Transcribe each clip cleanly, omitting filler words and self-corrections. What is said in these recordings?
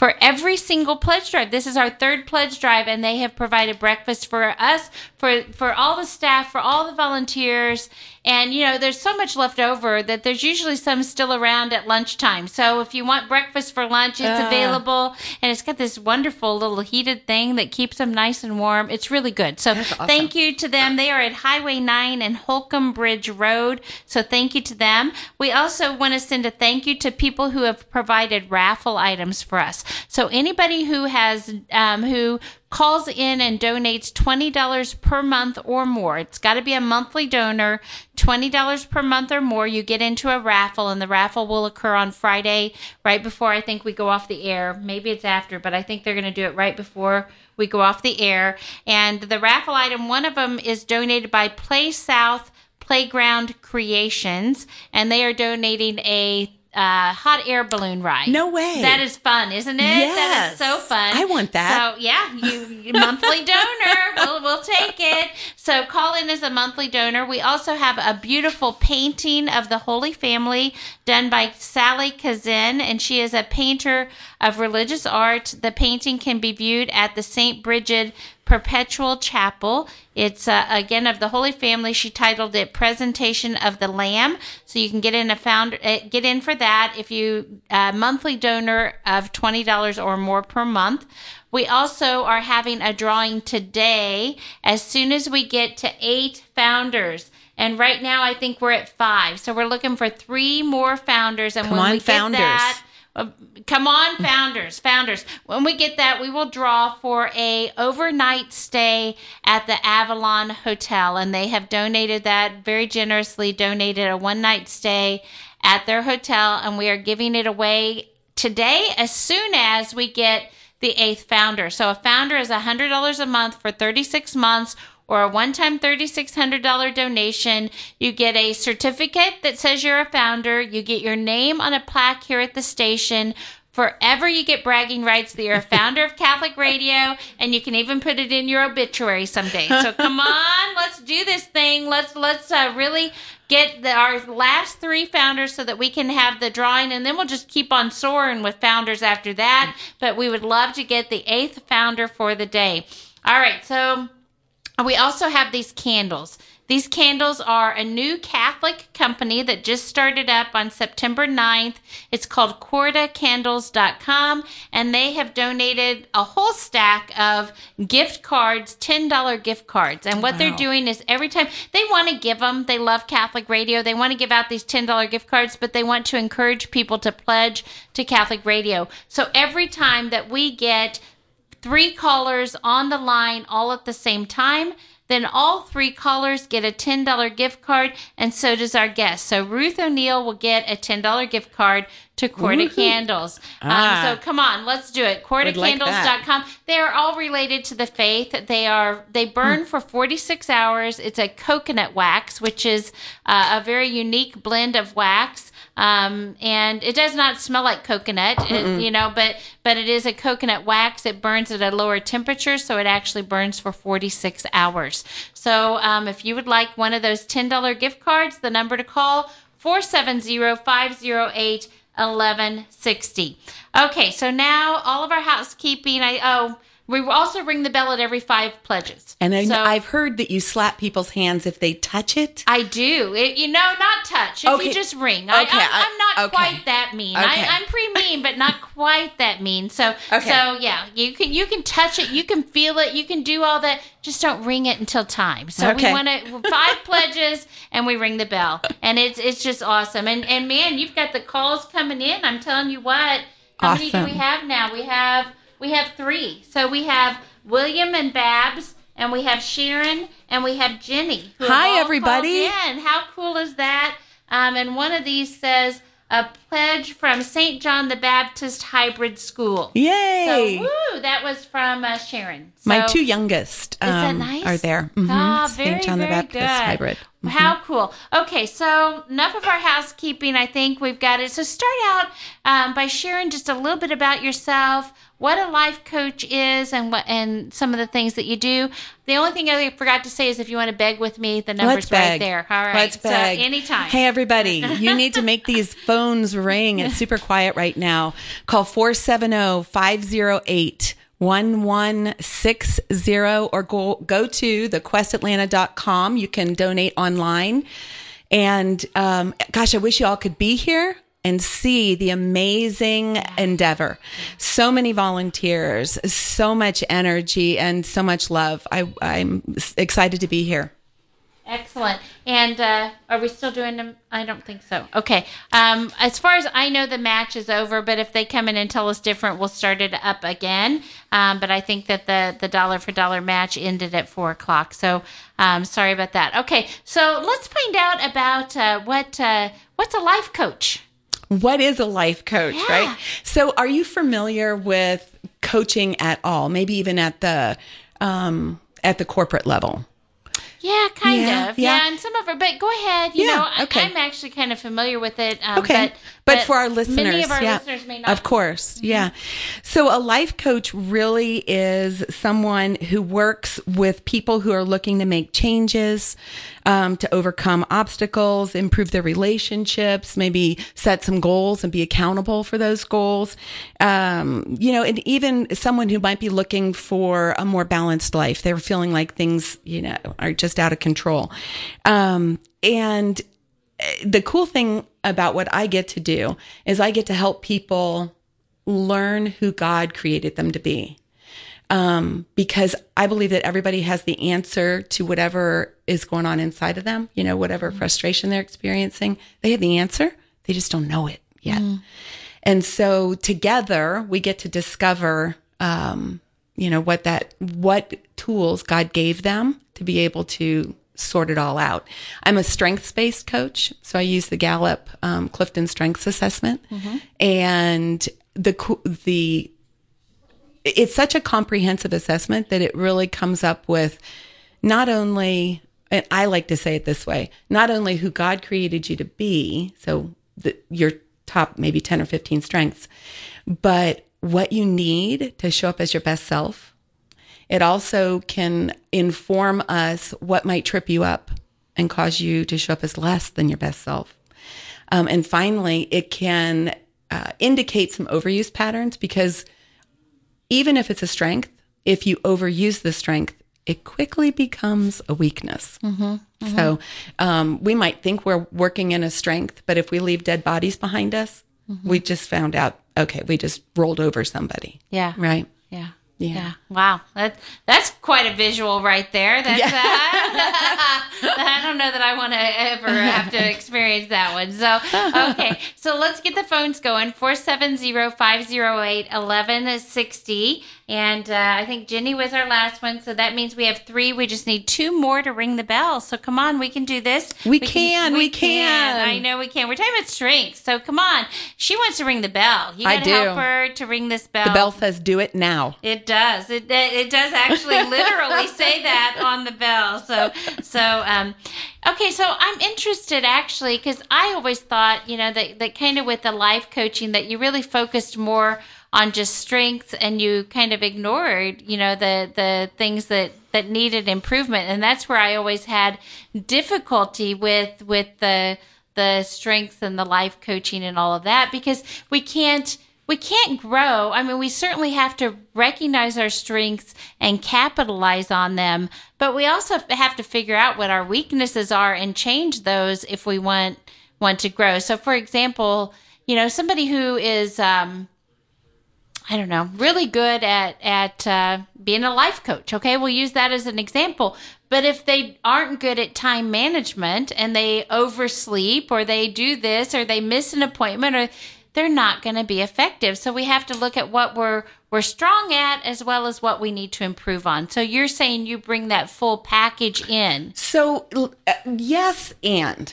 for every single pledge drive. This is our third pledge drive, and they have provided breakfast for us, for all the staff, for all the volunteers. And, you know, there's so much left over that there's usually some still around at lunchtime. So if you want breakfast for lunch, it's available. And it's got this wonderful little heated thing that keeps them nice and warm. It's really good. So awesome. Thank you to them. They are at Highway 9 and Holcomb Bridge Road. So thank you to them. We also want to send a thank you to people who have provided raffle items for us. So anybody who has, who calls in and donates $20 per month or more. It's got to be a monthly donor, $20 per month or more. You get into a raffle, and the raffle will occur on Friday, right before I think we go off the air. Maybe it's after, but I think they're going to do it right before we go off the air. And the raffle item, one of them is donated by Play South Playground Creations, and they are donating a hot air balloon ride. No way. That is fun, isn't it? Yes. That is so fun. I want that. So, yeah, you monthly donor. We'll take it. So call in as a monthly donor. We also have a beautiful painting of the Holy Family done by Sally Kazin, and she is a painter of religious art. The painting can be viewed at the St. Brigid Perpetual Chapel. It's, again, of the Holy Family. She titled it Presentation of the Lamb. So you can get in get in for that if you monthly donor of $20 or more per month. We also are having a drawing today as soon as we get to 8 founders. And right now I think we're at 5. So we're looking for 3 more founders. And come on, founders. When we get that, we will draw for a overnight stay at the Avalon Hotel. And they have donated that, very generously donated a one-night stay at their hotel. And we are giving it away today as soon as we get the 8th founder. So a founder is $100 a month for 36 months. Or a one-time $3,600 donation, you get a certificate that says you're a founder. You get your name on a plaque here at the station. Forever you get bragging rights that you're a founder of Catholic Radio, and you can even put it in your obituary someday. So come on, let's do this thing. Let's really get our last 3 founders so that we can have the drawing, and then we'll just keep on soaring with founders after that. But we would love to get the 8th founder for the day. All right, so we also have these candles. These candles are a new Catholic company that just started up on September 9th. It's called CordaCandles.com, and they have donated a whole stack of gift cards, $10 gift cards. And what they're doing is every time they want to give them, they love Catholic Radio, they want to give out these $10 gift cards, but they want to encourage people to pledge to Catholic Radio. So every time that we get 3 callers on the line all at the same time, then all 3 callers get a $10 gift card, and so does our guest. So Ruth O'Neill will get a $10 gift card to Corda Candles. So come on, let's do it. CordaCandles.com. They are all related to the faith. They burn for 46 hours. It's a coconut wax, which is a very unique blend of wax. And it does not smell like coconut, but it is a coconut wax. It burns at a lower temperature, so it actually burns for 46 hours. So if you would like one of those $10 gift cards, the number to call, 470-508-1160. Okay, so now all of our housekeeping. We also ring the bell at every 5 pledges. And I've heard that you slap people's hands if they touch it. I do. Not touch. If you just ring. Okay. I'm not quite that mean. Okay. I'm pretty mean, but not quite that mean. So yeah, you can touch it. You can feel it. You can do all that. Just don't ring it until time. So we want to 5 pledges, and we ring the bell. And it's just awesome. And man, you've got the calls coming in. I'm telling you what. How many do we have now? We have 3. So we have William and Babs, and we have Sharon, and we have Jenny. Hi, everybody. How cool is that? And one of these says, a pledge from St. John the Baptist Hybrid School. Yay! So, that was from Sharon. So, my 2 youngest are there. Mm-hmm. St. John the Baptist Hybrid. Mm-hmm. How cool. Okay, so enough of our housekeeping. I think we've got it. So start out by sharing just a little bit about yourself, what a life coach is, and what and some of the things that you do. The only thing I forgot to say is if you want to beg with me, the number's right there. All right. Let's beg. So anytime. Hey, everybody, you need to make these phones ring. It's super quiet right now. Call 470-508-1160 or go to thequestatlanta.com. You can donate online. And gosh, I wish you all could be here and see the amazing endeavor. So many volunteers, so much energy, and so much love. I'm excited to be here. Excellent. And are we still doing them? I don't think so. Okay. As far as I know, the match is over, but if they come in and tell us different, we'll start it up again. But I think that the dollar for dollar match ended at 4 o'clock. So sorry about that. Okay. So let's find out about what's a life coach. What is a life coach, right? So are you familiar with coaching at all? Maybe even at the corporate level? Yeah, kind of. Yeah, and some of it. But go ahead. You know, I'm actually kind of familiar with it. Okay. But for our listeners, many of our listeners may not. Of course. Mm-hmm. Yeah. So a life coach really is someone who works with people who are looking to make changes, to overcome obstacles, improve their relationships, maybe set some goals and be accountable for those goals. You know, and even someone who might be looking for a more balanced life. They're feeling like things, you know, are just out of control. And the cool thing about what I get to do is I get to help people learn who God created them to be. Because I believe that everybody has the answer to whatever is going on inside of them, you know, whatever frustration they're experiencing, they have the answer. They just don't know it yet. Mm. And so together we get to discover, you know, what tools God gave them to be able to sort it all out. I'm a strengths-based coach, so I use the Gallup Clifton Strengths Assessment, and the it's such a comprehensive assessment that it really comes up with not only, and I like to say it this way, not only who God created you to be, so your top maybe 10 or 15 strengths, but what you need to show up as your best self. It also can inform us what might trip you up and cause you to show up as less than your best self. And finally, it can indicate some overuse patterns, because even if it's a strength, if you overuse the strength, it quickly becomes a weakness. So we might think we're working in a strength, but if we leave dead bodies behind us, we just found out, okay, we just rolled over somebody. Yeah. Right? Yeah. Yeah. Wow. That's quite a visual right there. That's I don't know that I want to ever have to experience that one. So, okay. So let's get the phones going. 470-508-1160. And I think Jenny was our last one. So that means we have three. We just need two more to ring the bell. So come on, we can do this. We can. I know we can. We're talking about strengths. So come on. She wants to ring the bell. You got to help her to ring this bell. The bell says do it now. It does. It does actually literally say that on the bell. So okay, so I'm interested actually, because I always thought, you know, that kind of with the life coaching that you really focused more on just strengths, and you kind of ignored, you know, the things that needed improvement. And that's where I always had difficulty with the strengths and the life coaching and all of that, because we can't grow. I mean, we certainly have to recognize our strengths and capitalize on them, but we also have to figure out what our weaknesses are and change those if we want to grow. So for example, you know, somebody who is, I don't know, really good at being a life coach. Okay, we'll use that as an example. But if they aren't good at time management and they oversleep or they do this or they miss an appointment, or they're not going to be effective. So we have to look at what we're strong at as well as what we need to improve on. So you're saying you bring that full package in. So yes, and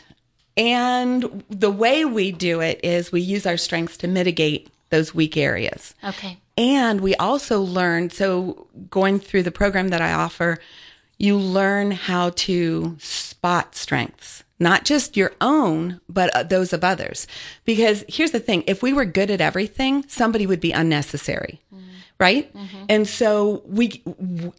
the way we do it is we use our strengths to mitigate those weak areas. Okay. And we also learned, so going through the program that I offer, you learn how to spot strengths, not just your own, but those of others. Because here's the thing, if we were good at everything, somebody would be unnecessary, right? Mm-hmm. And so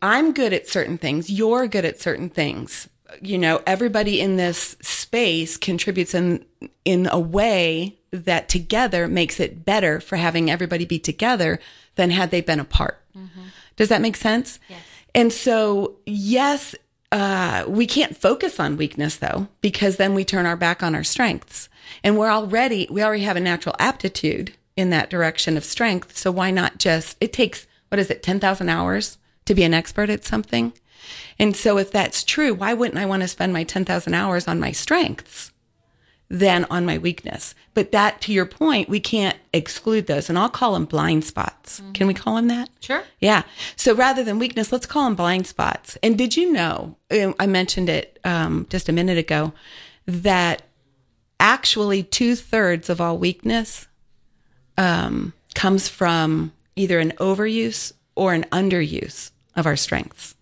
I'm good at certain things, you're good at certain things. You know, everybody in this space contributes in a way that together makes it better for having everybody be together than had they been apart. Mm-hmm. Does that make sense? Yes. And so, yes, we can't focus on weakness though, because then we turn our back on our strengths, and we already have a natural aptitude in that direction of strength. So why not just, it takes, 10,000 hours to be an expert at something. And so if that's true, why wouldn't I want to spend my 10,000 hours on my strengths than on my weakness? But that, to your point, we can't exclude those. And I'll call them blind spots. Mm-hmm. Can we call them that? Sure. Yeah. So rather than weakness, let's call them blind spots. And did you know, I mentioned it just a minute ago, that actually 2/3 of all weakness comes from either an overuse or an underuse of our strengths.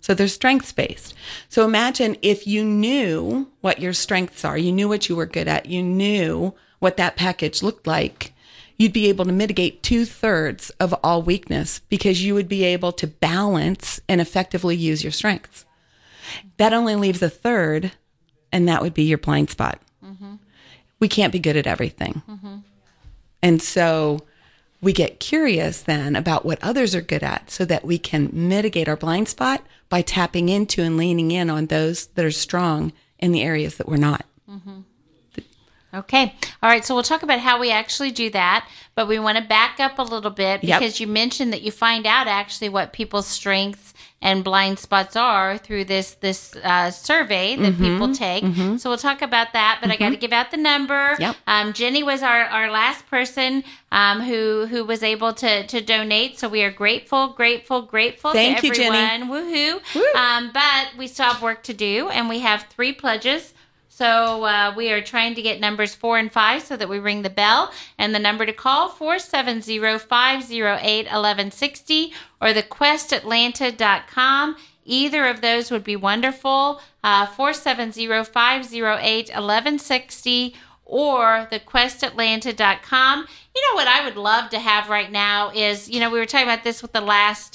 So they're strengths-based. So imagine if you knew what your strengths are, you knew what you were good at, you knew what that package looked like, you'd be able to mitigate 2/3 of all weakness because you would be able to balance and effectively use your strengths. That only leaves 1/3, and that would be your blind spot. Mm-hmm. We can't be good at everything. Mm-hmm. And so we get curious then about what others are good at so that we can mitigate our blind spot by tapping into and leaning in on those that are strong in the areas that we're not. Mm-hmm. Okay. All right. So we'll talk about how we actually do that, but we want to back up a little bit because you mentioned that you find out actually what people's strengths and blind spots are through this survey that people take. Mm-hmm. So we'll talk about that, but I got to give out the number. Yep. Jenny was our last person who was able to donate. So we are grateful to everyone. Thank you, Jenny. Woohoo. Woo. But we still have work to do, and we have 3 pledges. So we are trying to get numbers 4 and 5 so that we ring the bell. And the number to call, 470-508-1160 or thequestatlanta.com. Either of those would be wonderful. 470-508-1160 or thequestatlanta.com. You know what I would love to have right now is, you know, we were talking about this with the last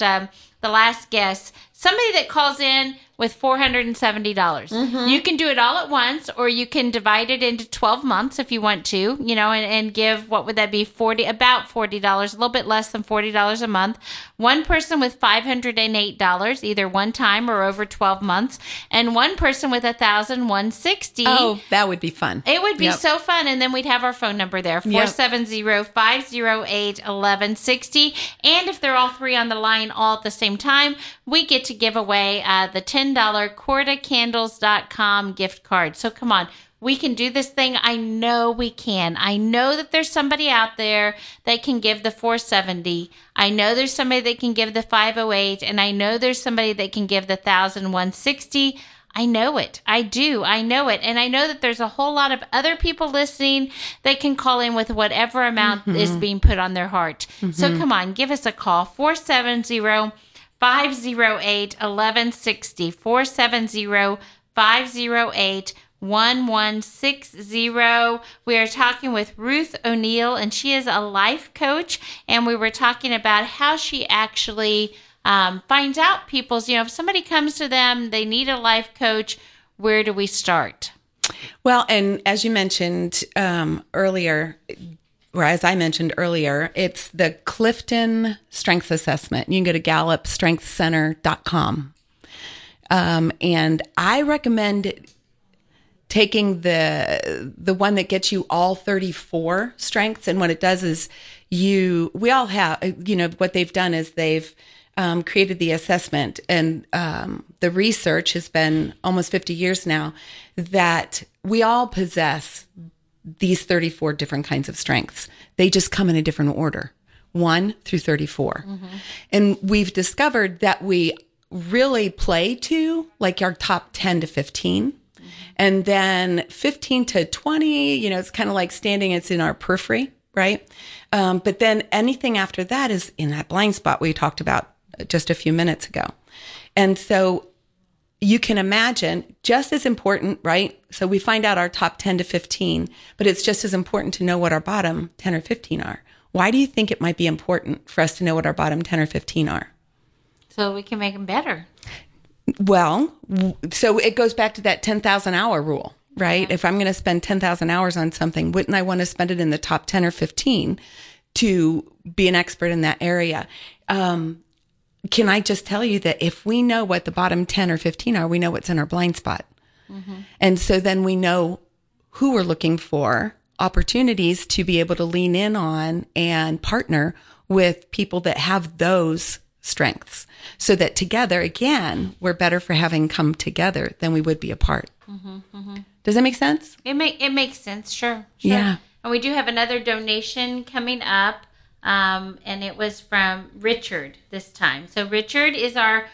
guest, somebody that calls in with $470. Mm-hmm. You can do it all at once, or you can divide it into 12 months if you want to, you know, and give, what would that be, about $40, a little bit less than $40 a month. One person with $508, either one time or over 12 months, and one person with $1,160. Oh, that would be fun. It would be so fun, and then we'd have our phone number there, 470-508-1160. And if they're all 3 on the line all at the same time, we get to give away the $10 CordaCandles.com gift card. So come on, we can do this thing. I know we can. I know that there's somebody out there that can give the $470. I know there's somebody that can give the $508, and I know there's somebody that can give the $1,160. I know it. I do. I know it. And I know that there's a whole lot of other people listening that can call in with whatever amount is being put on their heart. Mm-hmm. So come on, give us a call, 470-508-1160, 470-508-1160. We are talking with Ruth O'Neill, and she is a life coach, and we were talking about how she actually finds out people's, you know, if somebody comes to them, they need a life coach, where do we start? Well, and as you mentioned earlier, or as I mentioned earlier, it's the Clifton Strengths Assessment. You can go to GallupStrengthsCenter.com. And I recommend taking the one that gets you all 34 strengths. And what it does is we all have, you know, what they've done is they've created the assessment. And the research has been almost 50 years now that we all possess these 34 different kinds of strengths. They just come in a different order, 1 through 34. Mm-hmm. And we've discovered that we really play to like our top 10 to 15. Mm-hmm. And then 15 to 20, you know, it's kind of like standing, it's in our periphery, right? But then anything after that is in that blind spot we talked about just a few minutes ago. And so you can imagine, just as important, right? So we find out our top 10 to 15, but it's just as important to know what our bottom 10 or 15 are. Why do you think it might be important for us to know what our bottom 10 or 15 are? So we can make them better. Well, so it goes back to that 10,000 hour rule, right? Yeah. If I'm going to spend 10,000 hours on something, wouldn't I want to spend it in the top 10 or 15 to be an expert in that area? Can I just tell you that if we know what the bottom 10 or 15 are, we know what's in our blind spot. Mm-hmm. And so then we know who we're looking for, opportunities to be able to lean in on and partner with people that have those strengths, so that together, again, we're better for having come together than we would be apart. Mm-hmm, mm-hmm. Does that make sense? It makes sense. Sure. Yeah. And we do have another donation coming up. And it was from Richard this time. So Richard is our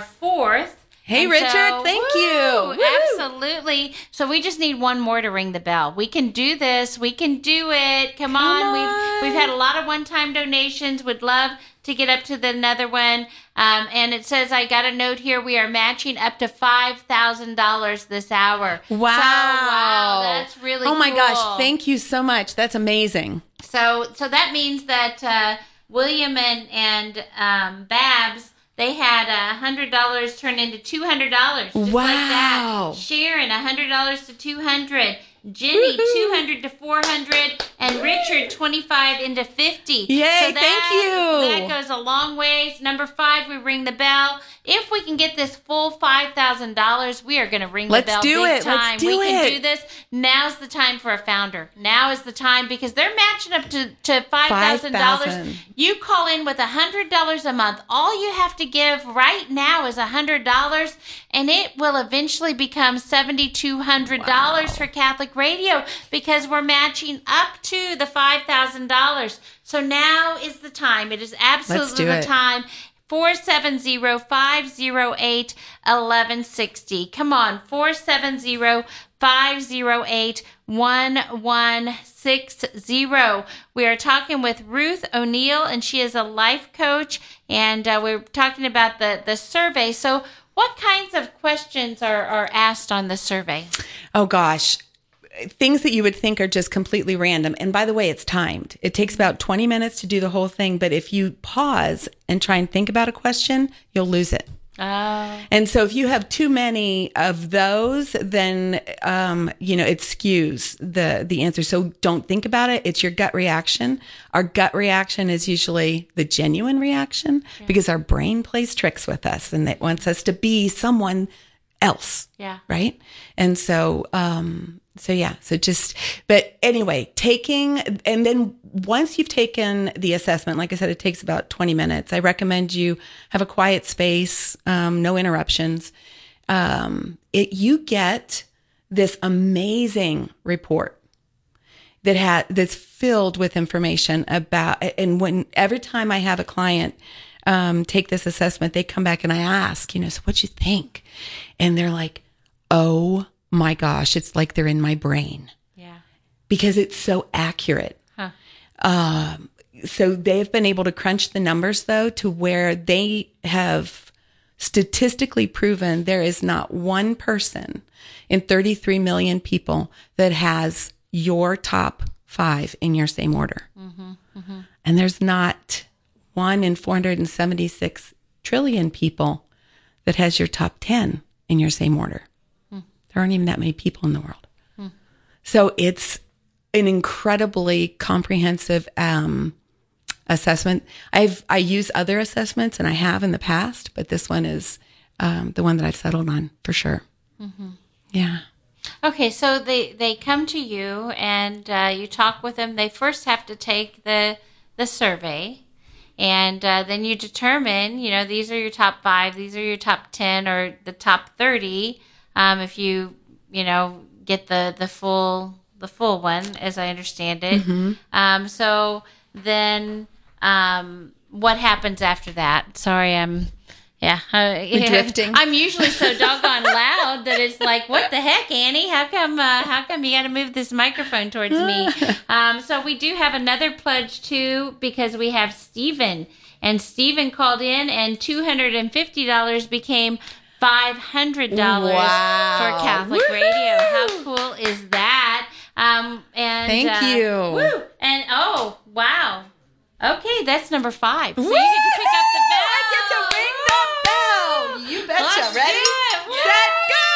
fourth. Hey, and Richard, so, thank you. Absolutely. So we just need one more to ring the bell. We can do this. We can do it. Come on. We've had a lot of one-time donations. Would love to get up to another one. And it says, I got a note here, we are matching up to $5,000 this hour. Wow. So, wow. That's really cool. Oh, my gosh. Thank you so much. That's amazing. So that means that William and Babs, they had $100 turn into $200. Just wow! Like that. Sharon, $100 to $200. Jenny, $200 to $400, and Richard, $25 into $50. Yay! So thank you. That goes a long ways. Number 5, we ring the bell. If we can get this full $5,000, we are going to ring the bell big time. Let's do it. We can do this. Now's the time for a founder. Now is the time, because they're matching up to $5,000. You call in with $100 a month. All you have to give right now is $100, and it will eventually become $7,200 for Catholic Radio, because we're matching up to the $5,000. So now is the time. It is absolutely the time. 470-508-1160. Come on, 470-508-1160. We are talking with Ruth O'Neill, and she is a life coach, and we're talking about the survey. So what kinds of questions are asked on the survey? Oh, gosh. Things that you would think are just completely random. And by the way, it's timed. It takes about 20 minutes to do the whole thing. But if you pause and try and think about a question, you'll lose it. Oh. And so if you have too many of those, then, it skews the answer. So don't think about it. It's your gut reaction. Our gut reaction is usually the genuine reaction, because our brain plays tricks with us, and it wants us to be someone else. Yeah. Right. And so, and then once you've taken the assessment, like I said, it takes about 20 minutes. I recommend you have a quiet space, no interruptions. You get this amazing report that that's filled with information about, and every time I have a client, take this assessment, they come back and I ask, so what'd you think? And they're like, oh my gosh, it's like they're in my brain. Yeah. Because it's so accurate. Huh. So they've been able to crunch the numbers, though, to where they have statistically proven there is not one person in 33 million people that has your top 5 in your same order. Mm-hmm, mm-hmm. And there's not one in 476 trillion people that has your top 10 in your same order. There aren't even that many people in the world. Hmm. So it's an incredibly comprehensive assessment. I use other assessments, and I have in the past, but this one is the one that I've settled on for sure. Mm-hmm. Yeah. Okay, so they come to you, and you talk with them. They first have to take the survey, and then you determine, these are your top 5, these are your top 10, or the top 30. If you get the full one, as I understand it. Mm-hmm. So then, what happens after that? Sorry, I'm drifting. I'm usually so doggone loud that it's like, what the heck, Annie? How come you got to move this microphone towards me? So we do have another pledge too, because we have Stephen, and Stephen called in, and $250 became $500 for Catholic Woo-hoo! Radio. How cool is that? And Thank you. Woo! And oh, wow. Okay, that's number 5. So Woo-hoo! You get to pick up the bell. I get to ring the bell. You betcha. Let's ready? Set, go!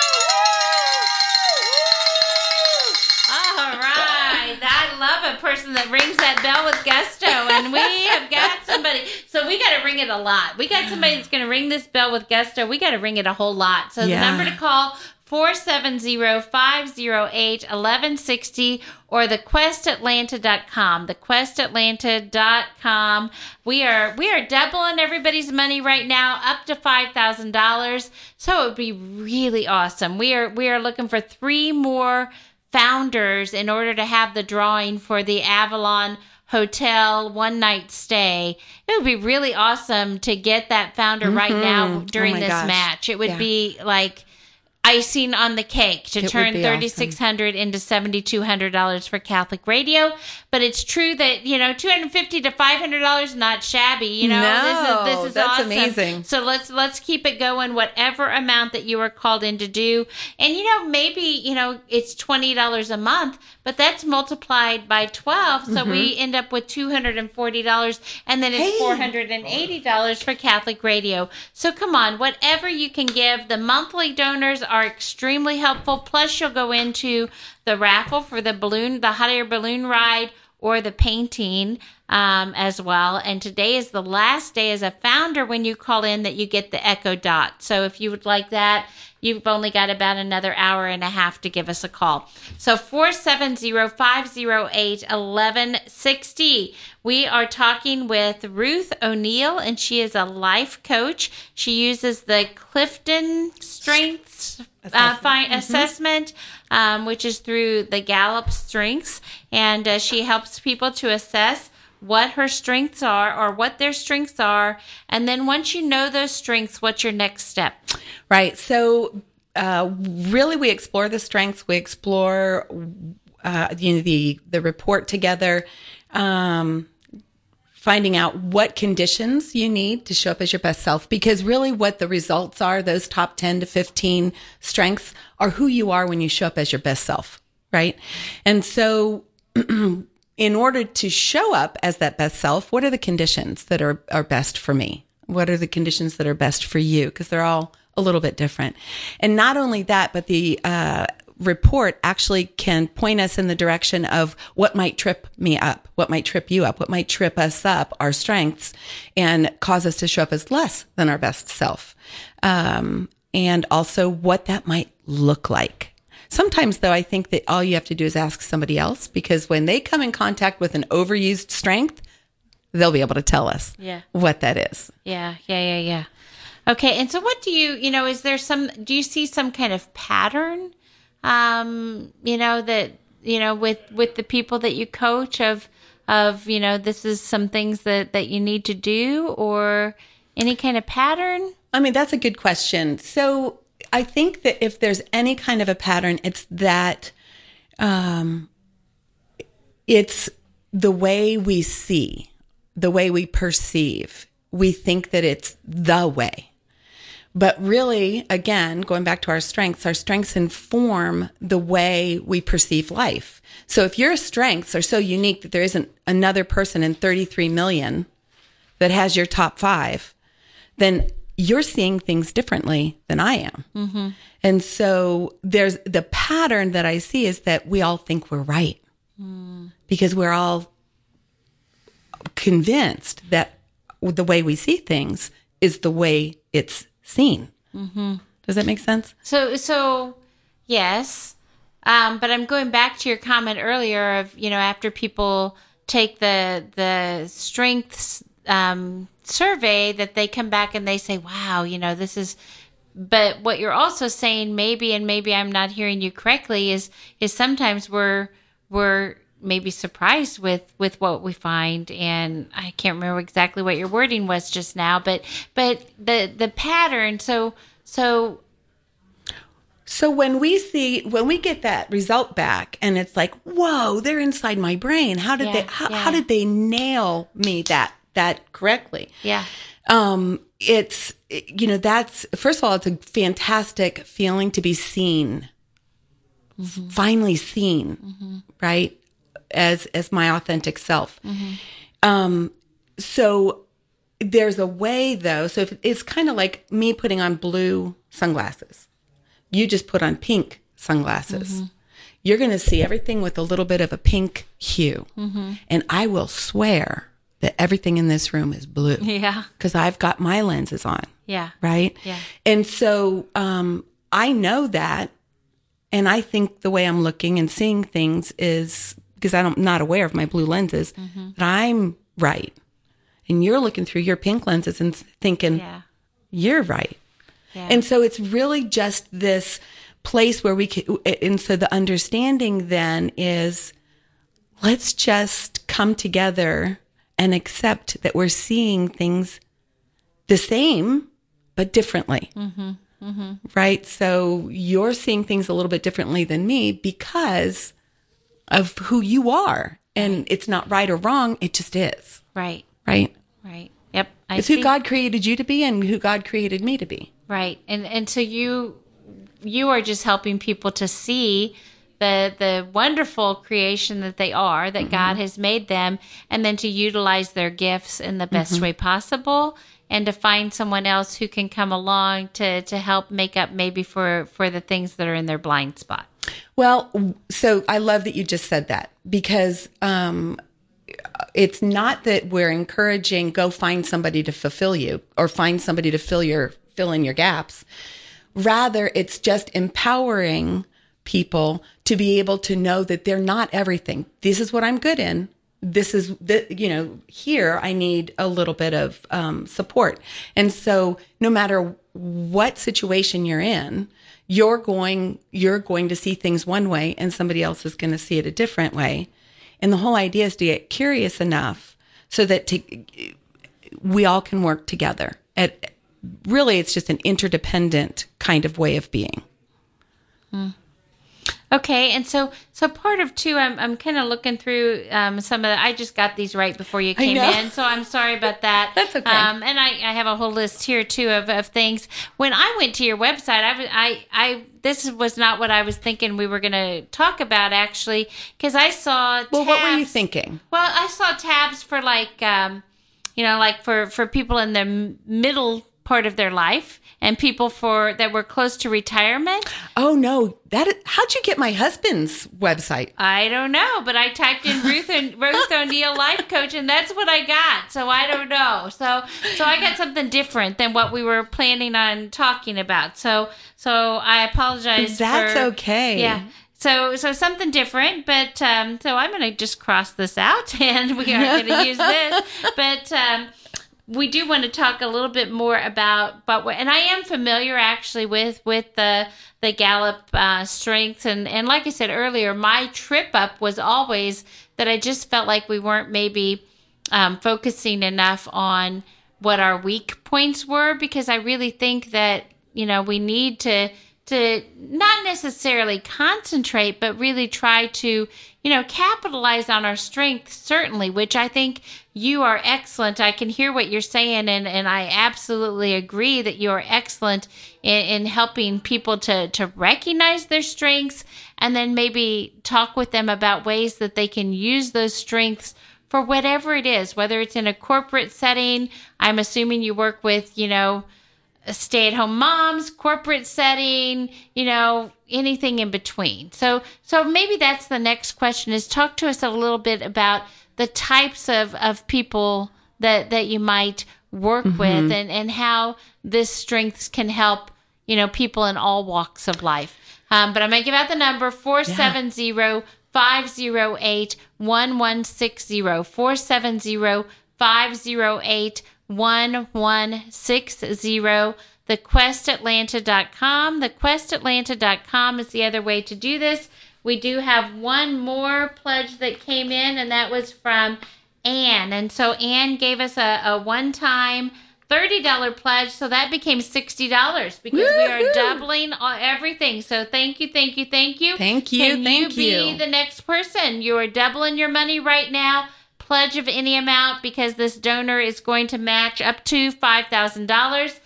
All right. I love a person that rings that bell with gusto, and we have got somebody. So we got to ring it a lot. We got somebody that's going to ring this bell with gusto. We got to ring it a whole lot. So the number to call, 470-508-1160 or thequestatlanta.com. Thequestatlanta.com. We are doubling everybody's money right now, up to $5,000. So it would be really awesome. We are looking for 3 more founders in order to have the drawing for the Avalon hotel 1-night stay. It would be really awesome to get that founder right now during this match. It would be like icing on the cake to turn $3,600 into $7,200 for Catholic Radio. But it's true that, you know, $250 to $500, not shabby. You know, no, this is that's awesome. Amazing. So let's keep it going, whatever amount that you are called in to do. And, you know, maybe, you know, it's $20 a month, but that's multiplied by 12. So we end up with $240, and then it's $480 for Catholic Radio. So come on, whatever you can give. The monthly donors are extremely helpful. Plus, you'll go into the raffle for the balloon, the hot air balloon ride, or the painting as well. And today is the last day as a founder when you call in that you get the Echo Dot. So if you would like that, you've only got about another hour and a half to give us a call. So 470-508-1160. We are talking with Ruth O'Neill, and she is a life coach. She uses the Clifton Strengths Assessment, which is through the Gallup Strengths, and she helps people to assess what her strengths are or what their strengths are. And then once you know those strengths, what's your next step? Right. So really we explore the strengths. We explore you know, the report together, finding out what conditions you need to show up as your best self, because really what the results are, those top 10 to 15 strengths are who you are when you show up as your best self, right? And so in order to show up as that best self, what are the conditions that are best for me? What are the conditions that are best for you? Because they're all a little bit different. And not only that, but the report actually can point us in the direction of what might trip me up, what might trip you up, what might trip us up, our strengths, and cause us to show up as less than our best self. And also what that might look like. Sometimes, though, I think that all you have to do is ask somebody else, because when they come in contact with an overused strength, they'll be able to tell us what that is. Yeah. Okay, and so what do you know, is there some, do you see some kind of pattern, you know, that, you know, with the people that you coach of, you know, this is some things that you need to do, or any kind of pattern? I mean, that's a good question. So I think that if there's any kind of a pattern, it's that it's the way we see, the way we perceive. We think that it's the way. But really, again, going back to our strengths inform the way we perceive life. So if your strengths are so unique that there isn't another person in 33 million that has your top 5, then you're seeing things differently than I am. And so there's the pattern that I see is that we all think we're right because we're all convinced that the way we see things is the way it's seen. Does that make sense? So yes. But I'm going back to your comment earlier of, you know, after people take the strengths, survey, that they come back and they say, wow, you know, this is, but what you're also saying maybe, and maybe I'm not hearing you correctly, is sometimes we're maybe surprised with what we find. And I can't remember exactly what your wording was just now, but the pattern. So when we get that result back and it's like, whoa, they're inside my brain. How did they nail me that correctly? Yeah. It's, you know, that's, first of all, it's a fantastic feeling to be seen, mm-hmm. finally seen, mm-hmm. right? As my authentic self. Mm-hmm. So there's a way though. So if, it's kind of like me putting on blue sunglasses. You just put on pink sunglasses. Mm-hmm. You're going to see everything with a little bit of a pink hue. Mm-hmm. And I will swear that everything in this room is blue. Yeah. Because I've got my lenses on. Yeah. Right? Yeah. And so I know that. And I think the way I'm looking and seeing things is, because I'm not aware of my blue lenses, mm-hmm. that I'm right. And you're looking through your pink lenses and thinking, yeah. you're right. Yeah. And so it's really just this place where we can, and so the understanding then is, let's just come together and accept that we're seeing things the same, but differently. Mm-hmm. Mm-hmm. Right? So you're seeing things a little bit differently than me because of who you are. And it's not right or wrong. It just is. Right. Right. Right. Yep. It's who God created you to be and who God created me to be. Right. And so you are just helping people to see the wonderful creation that they are, that mm-hmm. God has made them, and then to utilize their gifts in the best mm-hmm. way possible, and to find someone else who can come along to help make up maybe for the things that are in their blind spot. Well, so I love that you just said that, because it's not that we're encouraging, go find somebody to fulfill you or find somebody to fill in your gaps. Rather, it's just empowering people to be able to know that they're not everything. This is what I'm good in. This is, here I need a little bit of support. And so no matter what situation you're in, you're going to see things one way and somebody else is going to see it a different way. And the whole idea is to get curious enough so that we all can work together. Really, it's just an interdependent kind of way of being. Mm. Okay, and so part of two, I'm kind of looking through some of the, I just got these right before you came in, so I'm sorry about that. That's okay. And I have a whole list here too of things. When I went to your website, I this was not what I was thinking we were going to talk about actually, because I saw tabs. Well, what were you thinking? Well, I saw tabs for for people in the middle part of their life, and people that were close to retirement. Oh no! How'd you get my husband's website? I don't know, but I typed in Ruth O'Neill life coach, and that's what I got. So I don't know. So I got something different than what we were planning on talking about. So I apologize. That's okay. Yeah. So something different, but so I'm going to just cross this out, and we are going to use this, but. We do want to talk a little bit more and I am familiar actually with the Gallup strengths. And like I said earlier, my trip up was always that I just felt like we weren't maybe focusing enough on what our weak points were, because I really think that, we need to not necessarily concentrate, but really try to, capitalize on our strengths, certainly, which I think you are excellent. I can hear what you're saying, and I absolutely agree that you are excellent in helping people to recognize their strengths, and then maybe talk with them about ways that they can use those strengths for whatever it is, whether it's in a corporate setting. I'm assuming you work with, stay-at-home moms, corporate setting, anything in between. So maybe that's the next question, is talk to us a little bit about the types of people that you might work mm-hmm. with, and how this strengths can help, people in all walks of life. But I'm going to give out the number, 470-508-1160, 470-508-1160. 1160 thequestatlanta.com. thequestatlanta.com is the other way to do this. We do have one more pledge that came in, and that was from Anne. And so Anne gave us a one-time $30 pledge, so that became $60 because Woo-hoo! We are doubling everything. So thank you. Thank you. Can you be the next person? You are doubling your money right now. pledge of any amount because this donor is going to match up to $5,000.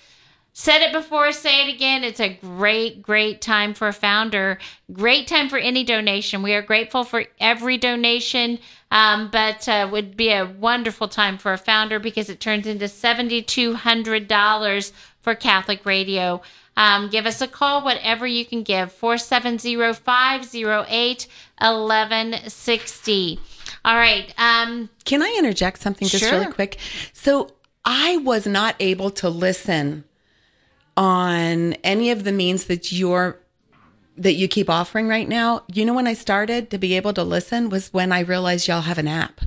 Said it before, say it again. It's a great, great time for a founder. Great time for any donation. We are grateful for every donation, but would be a wonderful time for a founder because it turns into $7,200 for Catholic Radio. Give us a call, whatever you can give, 470-508-1160. All right. Can I interject something just really quick? So I was not able to listen on any of the means that you keep offering right now. You know, when I started to be able to listen was when I realized y'all have an app.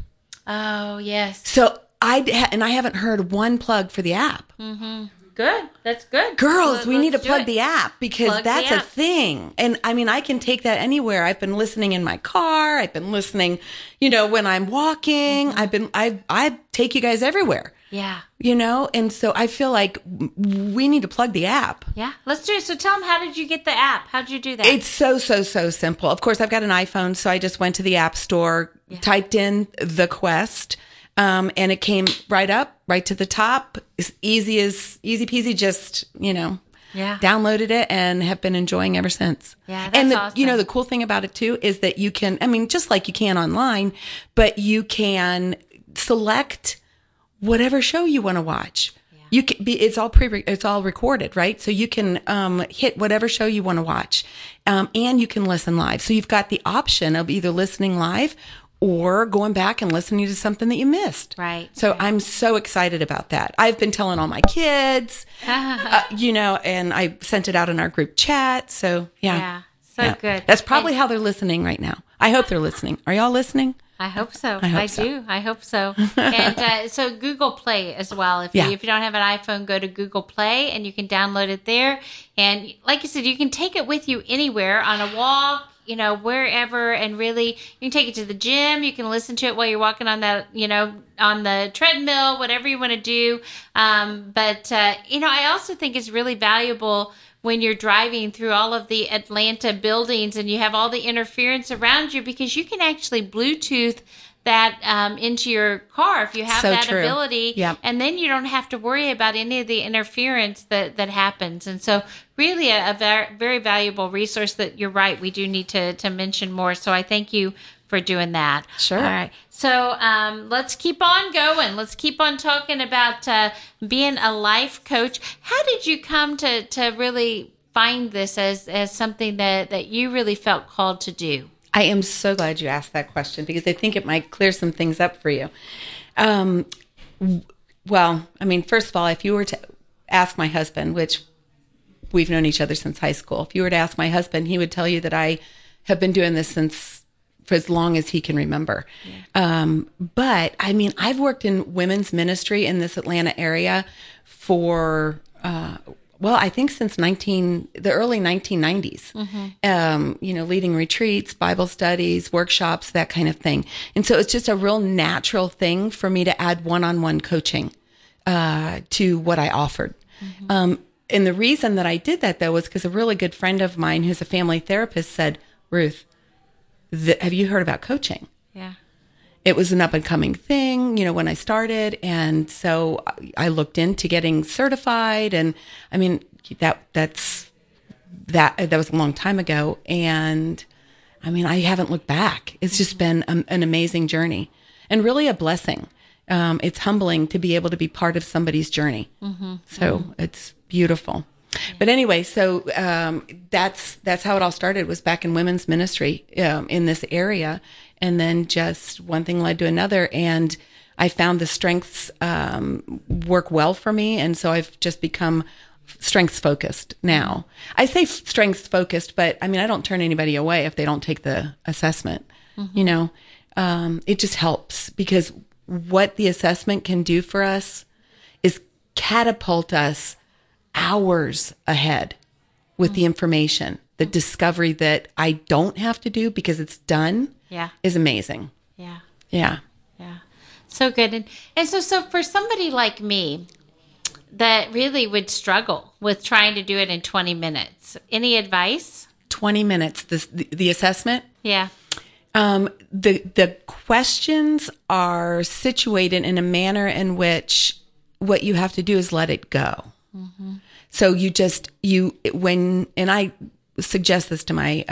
Oh, yes. So I haven't heard one plug for the app. Mm-hmm. Good. That's good. Girls, we need to plug the app because that's a thing. And I mean, I can take that anywhere. I've been listening in my car. I've been listening, you know, when I'm walking. Mm-hmm. I take you guys everywhere. Yeah. You know, and so I feel like we need to plug the app. Yeah. Let's do it. So tell them, how did you get the app? How did you do that? It's so simple. Of course, I've got an iPhone, so I just went to the App Store, typed in The Quest, and it came right up, right to the top. It's easy peasy, just, you know, downloaded it and have been enjoying ever since. Yeah, that's awesome. You know, the cool thing about it too is that you can, I mean, just like you can online, but you can select whatever show you want to watch. Yeah. You can be, it's all recorded, right? So you can hit whatever show you want to watch, and you can listen live. So you've got the option of either listening live or going back and listening to something that you missed. Right. So I'm so excited about that. I've been telling all my kids, you know, and I sent it out in our group chat. So, good. That's probably how they're listening right now. I hope they're listening. Are y'all listening? I hope so. I hope so. And so Google Play as well. If you don't have an iPhone, go to Google Play and you can download it there. And like you said, you can take it with you anywhere, on a walk, you know, wherever, and really, you can take it to the gym. You can listen to it while you're walking on that, you know, on the treadmill, whatever you want to do. But you know, I also think it's really valuable when you're driving through all of the Atlanta buildings and you have all the interference around you, because you can actually Bluetooth that into your car if you have ability. Yep. And then you don't have to worry about any of the interference that happens. And so really a very valuable resource that, you're right, we do need to mention more. So I thank you for doing that. Sure. All right. So let's keep on going. Let's keep on talking about being a life coach. How did you come to really find this as something that you really felt called to do? I am so glad you asked that question because I think it might clear some things up for you. Well, I mean, first of all, if you were to ask my husband, which we've known each other since high school, if you were to ask my husband, he would tell you that I have been doing this for as long as he can remember. Yeah. But I mean, I've worked in women's ministry in this Atlanta area for, well, I think since the early 1990s, mm-hmm. You know, leading retreats, Bible studies, workshops, that kind of thing. And so it's just a real natural thing for me to add one-on-one coaching to what I offered. Mm-hmm. And the reason that I did that, though, was because a really good friend of mine who's a family therapist said, Ruth, have you heard about coaching? Yeah. It was an up-and-coming thing, you know, when I started, and so I looked into getting certified, and I mean, that was a long time ago, and I mean, I haven't looked back. It's just been an amazing journey, and really a blessing. It's humbling to be able to be part of somebody's journey, mm-hmm. so it's beautiful. Yeah. But anyway, so that's how it all started, was back in women's ministry in this area. And then just one thing led to another, and I found the strengths work well for me, and so I've just become strengths-focused now. I say strengths-focused, but I mean, I don't turn anybody away if they don't take the assessment, mm-hmm. you know. It just helps, because what the assessment can do for us is catapult us hours ahead with the information. The discovery that I don't have to do because it's done. Yeah. Is amazing. Yeah. Yeah. Yeah. So good. And so for somebody like me that really would struggle with trying to do it in 20 minutes, any advice? 20 minutes, the assessment? Yeah. The questions are situated in a manner in which what you have to do is let it go. Mm-hmm. So I suggest this to my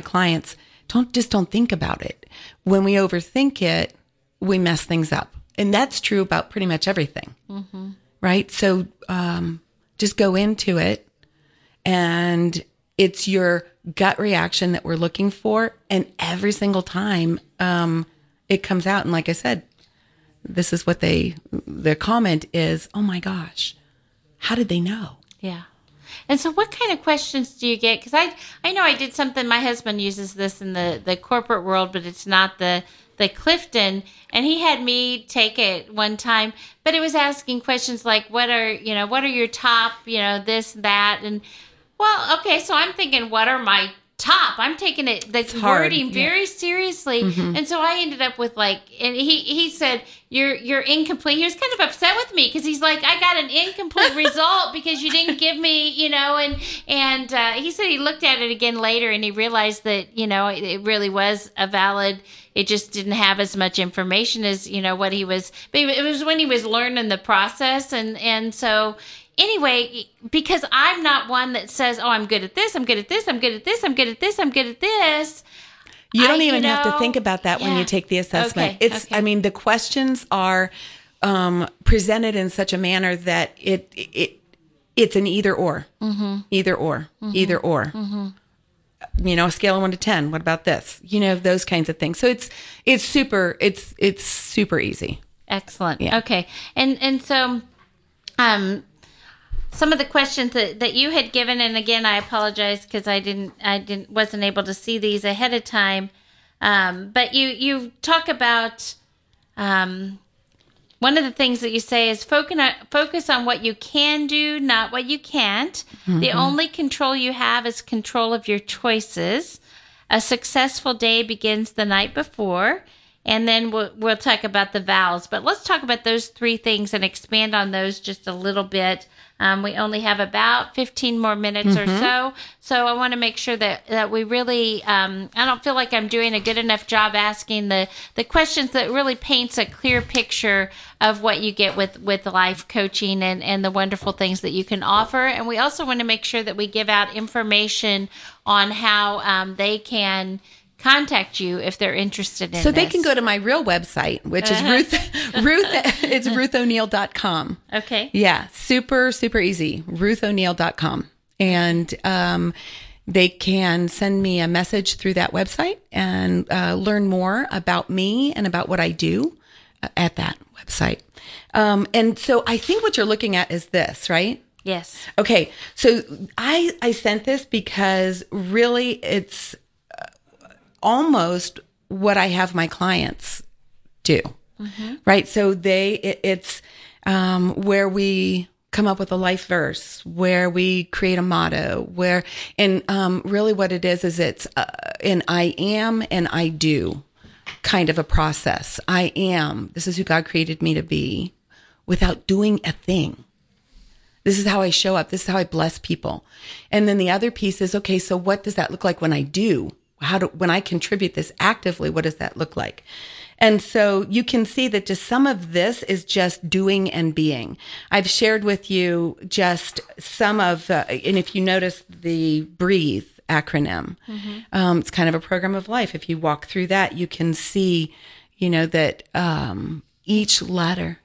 clients, don't think about it. When we overthink it, we mess things up. And that's true about pretty much everything. Mm-hmm. Right? So, just go into it, and it's your gut reaction that we're looking for. And every single time, it comes out. And like I said, this is what their comment is, oh my gosh, how did they know? Yeah. And so what kind of questions do you get? Because I know I did something, my husband uses this in the corporate world, but it's not the Clifton. And he had me take it one time, but it was asking questions like, what are your top, this, that, and well, okay. So I'm thinking, what are my top? I'm taking it, that's wording very seriously. Mm-hmm. And so I ended up with and he said, you're incomplete. He was kind of upset with me because he's like, I got an incomplete result because you didn't give me, and he said he looked at it again later and he realized that, it really was a valid, it just didn't have as much information as, what he was, but it was when he was learning the process. And so, anyway, because I'm not one that says, oh, I'm good at this, I'm good at this, I'm good at this, I'm good at this, I'm good at this. You don't even have to think about that when you take the assessment. Okay. It's, okay. I mean, the questions are presented in such a manner that it's an either or, mm-hmm. either or, mm-hmm. either or. Mm-hmm. A scale of 1 to 10. What about this? Those kinds of things. So it's super easy. Excellent. Yeah. Okay. And so, some of the questions that you had given, and again, I apologize because I wasn't able to see these ahead of time. But you talk about one of the things that you say is focus on what you can do, not what you can't. Mm-hmm. The only control you have is control of your choices. A successful day begins the night before. And then we'll talk about the vowels. But let's talk about those three things and expand on those just a little bit. We only have about 15 more minutes mm-hmm. or so. So I want to make sure that we really, I don't feel like I'm doing a good enough job asking the questions that really paints a clear picture of what you get with life coaching and the wonderful things that you can offer. And we also want to make sure that we give out information on how they can contact you if they're interested in this. So they can go to my real website, which is Ruth, it's RuthO'Neill.com. Okay. Yeah. Super, super easy. RuthO'Neill.com. And, they can send me a message through that website and, learn more about me and about what I do at that website. And so I think what you're looking at is this, right? Yes. Okay. So I sent this because really it's almost what I have my clients do, mm-hmm. right? So it's where we come up with a life verse, where we create a motto, really what it is it's an I am and I do kind of a process. I am, this is who God created me to be without doing a thing. This is how I show up. This is how I bless people. And then the other piece is, okay, so what does that look like when I do? When I contribute this actively, what does that look like? And so you can see that just some of this is just doing and being. I've shared with you just some of, and if you notice the BREATHE acronym, mm-hmm. It's kind of a program of life. If you walk through that, you can see, that each letter.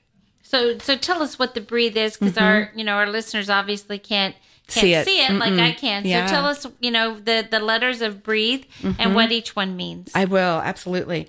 So tell us what the BREATHE is, because mm-hmm. our listeners obviously can't see it like I can. So tell us, the letters of BREATHE mm-hmm. and what each one means. I will, absolutely.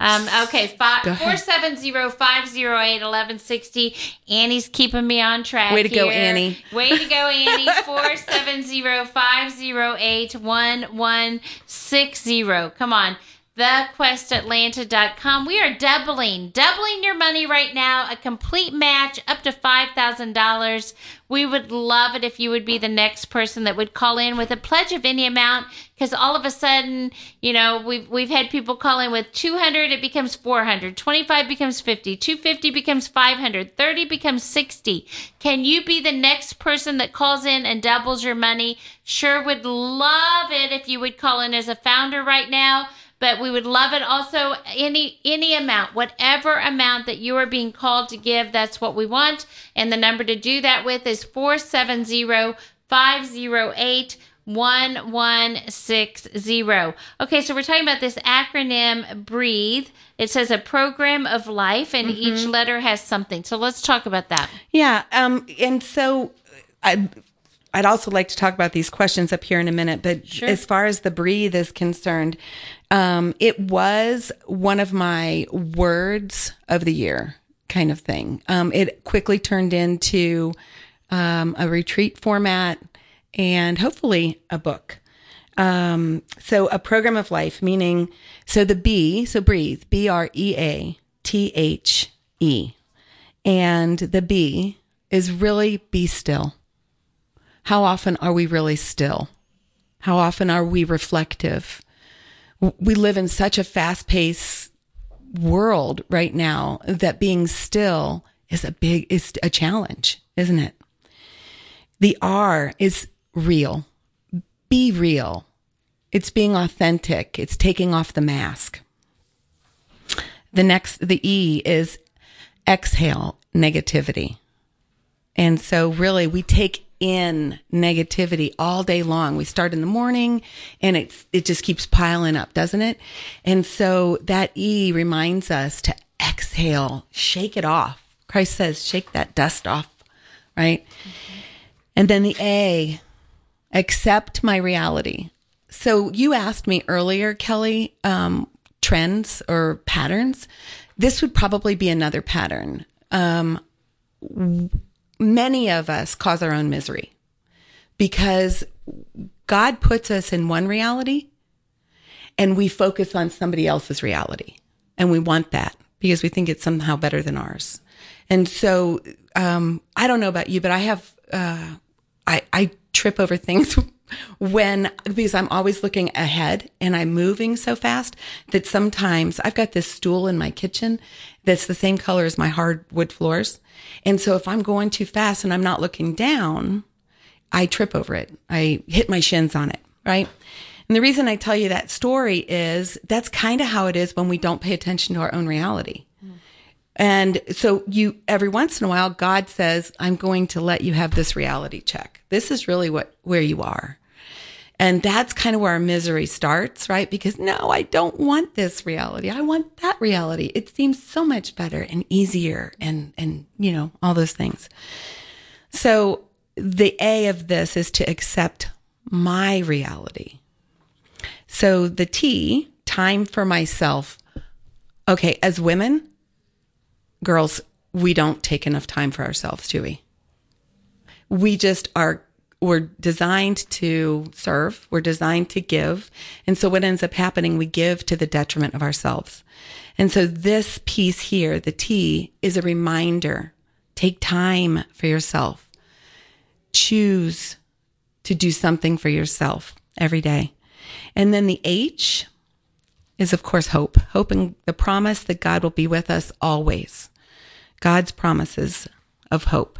Okay, 470-508-1160. Annie's keeping me on track. Way to go, Annie. Way to go, Annie. 470-508-1160. Come on. TheQuestAtlanta.com. We are doubling your money right now. A complete match up to $5,000. We would love it if you would be the next person that would call in with a pledge of any amount, because all of a sudden, we've had people call in with 200, it becomes 400, 25 becomes 50, 250 becomes 500, 30 becomes 60. Can you be the next person that calls in and doubles your money? Sure would love it if you would call in as a founder right now. But we would love it also, any amount, whatever amount that you are being called to give, that's what we want. And the number to do that with is 470-508-1160. Okay, so we're talking about this acronym BREATHE. It says a program of life, and each letter has something. So let's talk about that. Yeah, and so I'd also like to talk about these questions up here in a minute, but as far as the BREATHE is concerned, it was one of my words of the year kind of thing. It quickly turned into a retreat format and hopefully a book. So a program of life, meaning, so the B, so breathe, BREATHE, and the B is really be still. How often are we really still? How often are we reflective? We live in such a fast-paced world right now that being still is a challenge, isn't it? The R is real. Be real. It's being authentic. It's taking off the mask. The E is exhale negativity. And so really we take in negativity all day long. We start in the morning and it just keeps piling up, doesn't it? And so that E reminds us to exhale, shake it off. Christ says, shake that dust off, right? Mm-hmm. And then the A, accept my reality. So you asked me earlier, Kelly, trends or patterns. This would probably be another pattern. Many of us cause our own misery because God puts us in one reality and we focus on somebody else's reality. And we want that because we think it's somehow better than ours. And so I don't know about you, but I have I trip over things because I'm always looking ahead and I'm moving so fast that sometimes I've got this stool in my kitchen that's the same color as my hardwood floors. And so if I'm going too fast and I'm not looking down, I trip over it. I hit my shins on it, right? And the reason I tell you that story is that's kind of how it is when we don't pay attention to our own reality. And so every once in a while, God says, I'm going to let you have this reality check. This is really where you are. And that's kind of where our misery starts, right? Because no, I don't want this reality. I want that reality. It seems so much better and easier and you know, all those things. So the A of this is to accept my reality. So the T, time for myself. Okay, as women, girls, we don't take enough time for ourselves, do we? We just are, we're designed to serve, we're designed to give. And so what ends up happening, we give to the detriment of ourselves. And so this piece here, the T, is a reminder. Take time for yourself. Choose to do something for yourself every day. And then the H is, of course, hope. Hope in the promise that God will be with us always. God's promises of hope.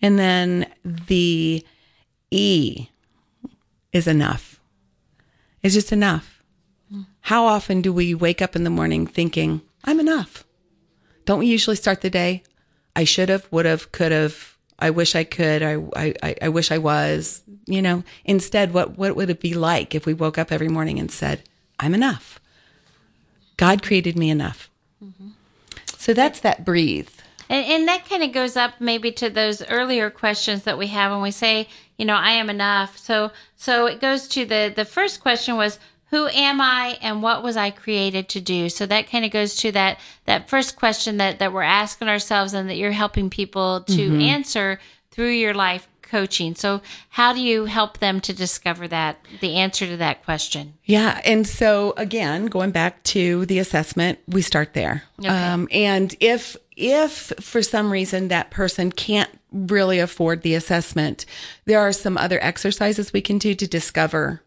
And then the E is enough. It's just enough. How often do we wake up in the morning thinking, I'm enough? Don't we usually start the day, I should have, would have, could have, I wish I could, I wish I was, you know? Instead, what would it be like if we woke up every morning and said, I'm enough. God created me enough. Mm-hmm. So that's that breathe. And that kind of goes up maybe to those earlier questions that we have when we say, you know, I am enough. So it goes to the first question was, who am I and what was I created to do? So that kind of goes to that first question that we're asking ourselves and that you're helping people to answer through your life coaching. So how do you help them to discover that, the answer to that question? Yeah. And so again, going back to the assessment, we start there. Okay. And if for some reason that person can't really afford the assessment, there are some other exercises we can do to discover,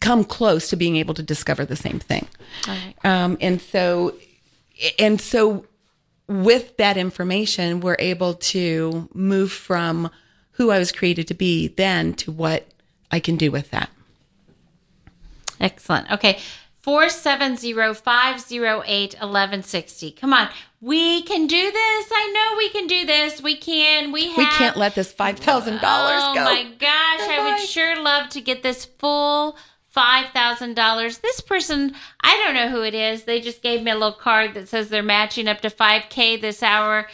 come close to being able to discover the same thing. All right. And so with that information, we're able to move from who I was created to be then to what I can do with that. Excellent. Okay. 470-508-1160. Come on. We can do this. I know we can do this. We can. We can't let this $5,000 go. Oh, my gosh. Bye-bye. I would sure love to get this full $5,000. This person, I don't know who it is. They just gave me a little card that says they're matching up to $5K this hour.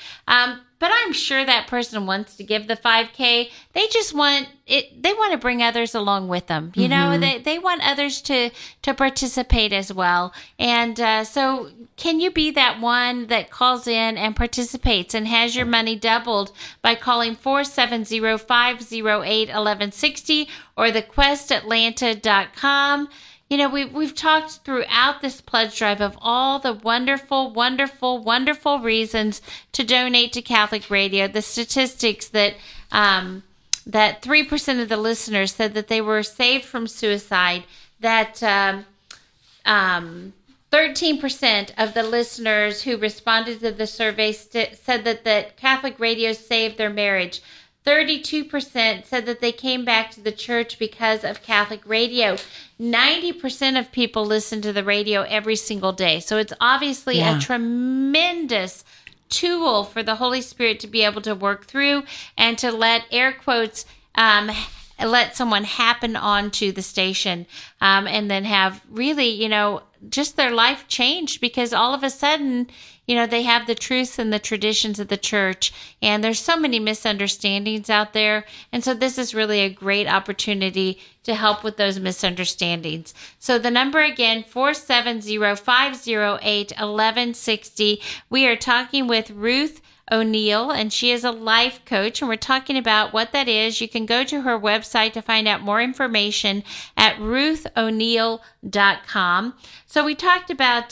But I'm sure that person wants to give the $5K. They just want it. They want to bring others along with them. You know, they want others to participate as well. And so can you be that one that calls in and participates and has your money doubled by calling 470-508-1160 or thequestatlanta.com? You know, we've talked throughout this pledge drive of all the wonderful, wonderful, wonderful reasons to donate to Catholic Radio. The statistics that that 3% of the listeners said that they were saved from suicide, that 13% of the listeners who responded to the survey said that Catholic Radio saved their marriage. 32% said that they came back to the church because of Catholic Radio. 90% of people listen to the radio every single day. So it's obviously a tremendous tool for the Holy Spirit to be able to work through and to let, air quotes, let someone happen onto the station and then have really, you know, just their life changed because all of a sudden, you know, they have the truths and the traditions of the church, and there's so many misunderstandings out there. And so this is really a great opportunity to help with those misunderstandings. So the number again, 470-508-1160. We are talking with Ruth O'Neill, and she is a life coach, and we're talking about what that is. You can go to her website to find out more information at RuthO'Neill.com. So we talked about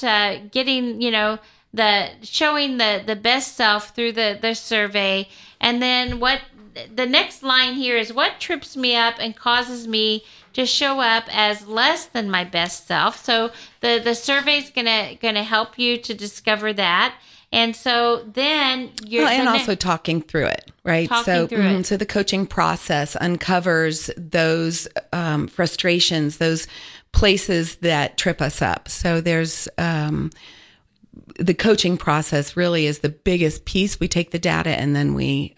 getting, you know, showing the best self through the survey, and then what the next line here is what trips me up and causes me to show up as less than my best self. So the survey's gonna help you to discover that. And so then you're also talking through it, right? So the coaching process uncovers those frustrations, those places that trip us up. So there's the coaching process really is the biggest piece. We take the data and then we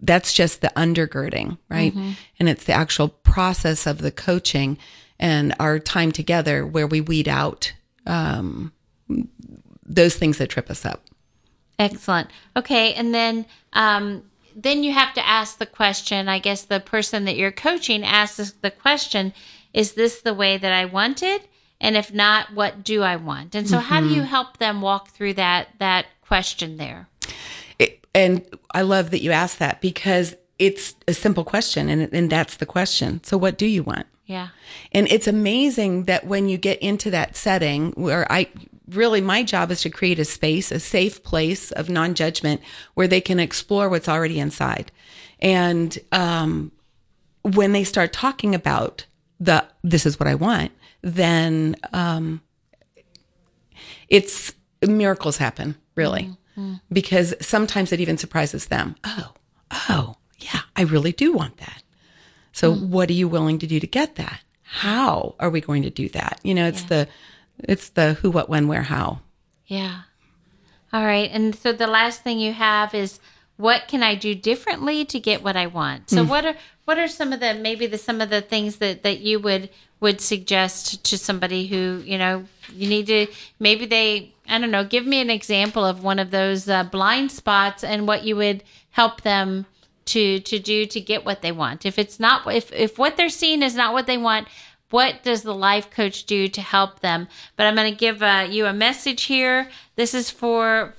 that's just the undergirding, right? Mm-hmm. And it's the actual process of the coaching and our time together where we weed out those things that trip us up. Excellent. Okay. And then you have to ask the question, I guess the person that you're coaching asks the question, is this the way that I wanted? And if not, what do I want? And so how do you help them walk through that question there? And I love that you asked that because it's a simple question and that's the question. So what do you want? Yeah. And it's amazing that when you get into that setting where really, my job is to create a space, a safe place of non-judgment where they can explore what's already inside. And when they start talking about this is what I want, then it's miracles happen, really, because sometimes it even surprises them. Oh, yeah, I really do want that. So what are you willing to do to get that? How are we going to do that? You know, It's the who, what, when, where, how. Yeah. All right. And so the last thing you have is what can I do differently to get what I want? So what are some of the some of the things that you would suggest to somebody who, you know, you need to maybe give me an example of one of those blind spots and what you would help them to do to get what they want. If it's not if what they're seeing is not what they want, what does the life coach do to help them? But I'm going to give you a message here. This is for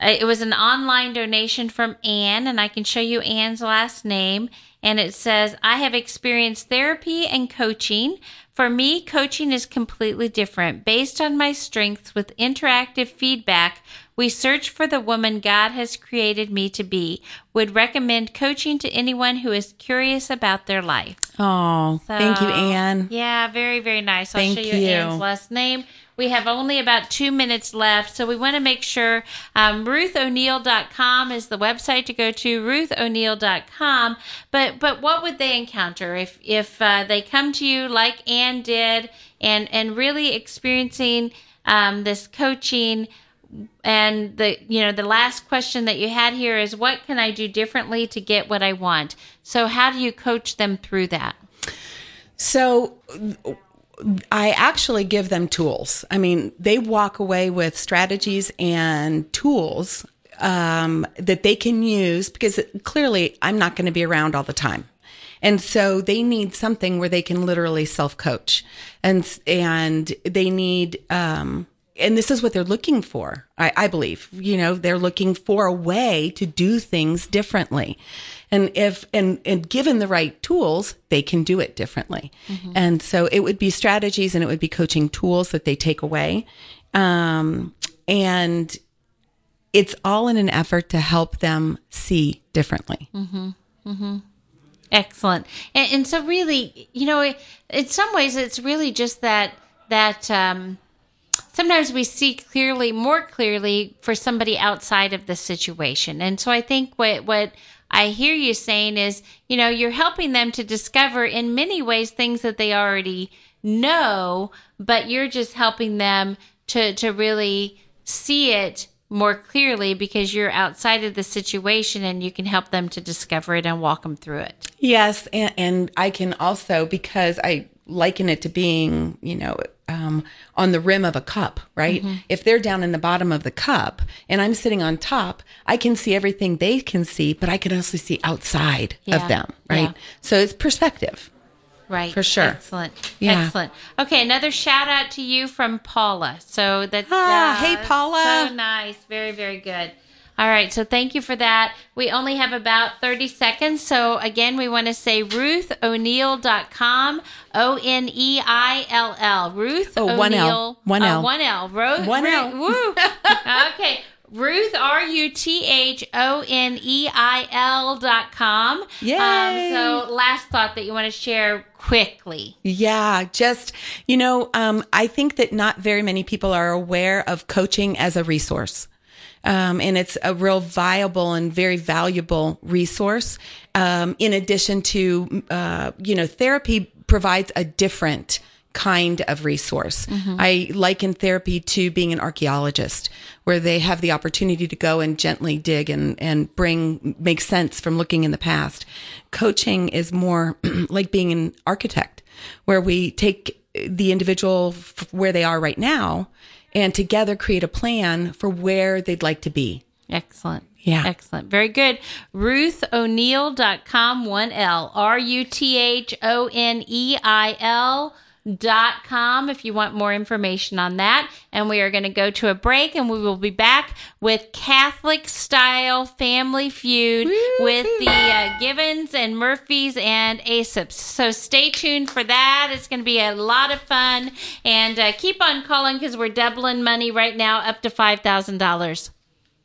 it was an online donation from Anne, and I can show you Anne's last name. And it says, I have experienced therapy and coaching. For me, coaching is completely different. Based on my strengths with interactive feedback, we search for the woman God has created me to be. Would recommend coaching to anyone who is curious about their life. Oh, thank you, Anne. Yeah, very, very nice. I'll show you Anne's last name. We have only about 2 minutes left, so we want to make sure RuthO'Neill.com is the website to go to, RuthO'Neill.com. But what would they encounter if they come to you like Ann did and really experiencing this coaching? And the last question that you had here is, what can I do differently to get what I want? So how do you coach them through that? So I actually give them tools. I mean, they walk away with strategies and tools that they can use, because clearly I'm not going to be around all the time. And so they need something where they can literally self-coach, and they need, and this is what they're looking for, I believe. They're looking for a way to do things differently. And if given the right tools, they can do it differently. Mm-hmm. And so it would be strategies and it would be coaching tools that they take away. And it's all in an effort to help them see differently. Mm-hmm. Mm-hmm. Excellent. And so really, in some ways, it's really just that sometimes we see more clearly for somebody outside of the situation. And so I think what I hear you saying is, you're helping them to discover in many ways things that they already know, but you're just helping them to really see it more clearly because you're outside of the situation and you can help them to discover it and walk them through it. Yes. And I can also, because I liken it to being, on the rim of a cup, right? Mm-hmm. If they're down in the bottom of the cup and I'm sitting on top, I can see everything they can see, but I can also see outside of them, right? Yeah. So it's perspective. Right. For sure. Excellent. Yeah. Excellent. Okay, another shout out to you from Paula. So that's hey Paula. So nice. Very, very good. All right, so thank you for that. We only have about 30 seconds. So, again, we want to say RuthO'Neill.com, Oneill, Ruth O'Neill. One L. Ruth, woo. Okay, Ruth, RuthO'Neill.com. Yeah. So, last thought that you want to share quickly. Yeah, just, I think that not very many people are aware of coaching as a resource. And it's a real viable and very valuable resource. In addition to, therapy provides a different kind of resource. Mm-hmm. I liken therapy to being an archaeologist, where they have the opportunity to go and gently dig and make sense from looking in the past. Coaching is more like being an architect, where we take the individual where they are right now and together create a plan for where they'd like to be. Excellent. Yeah. Excellent. Very good. RuthO'Neill.com, one L, RuthO'Neill.com if you want more information on that. And we are going to go to a break, and we will be back with Catholic Style Family Feud with the Givens and Murphys and Aesops. So stay tuned for that. It's going to be a lot of fun, and keep on calling because we're doubling money right now up to $5,000.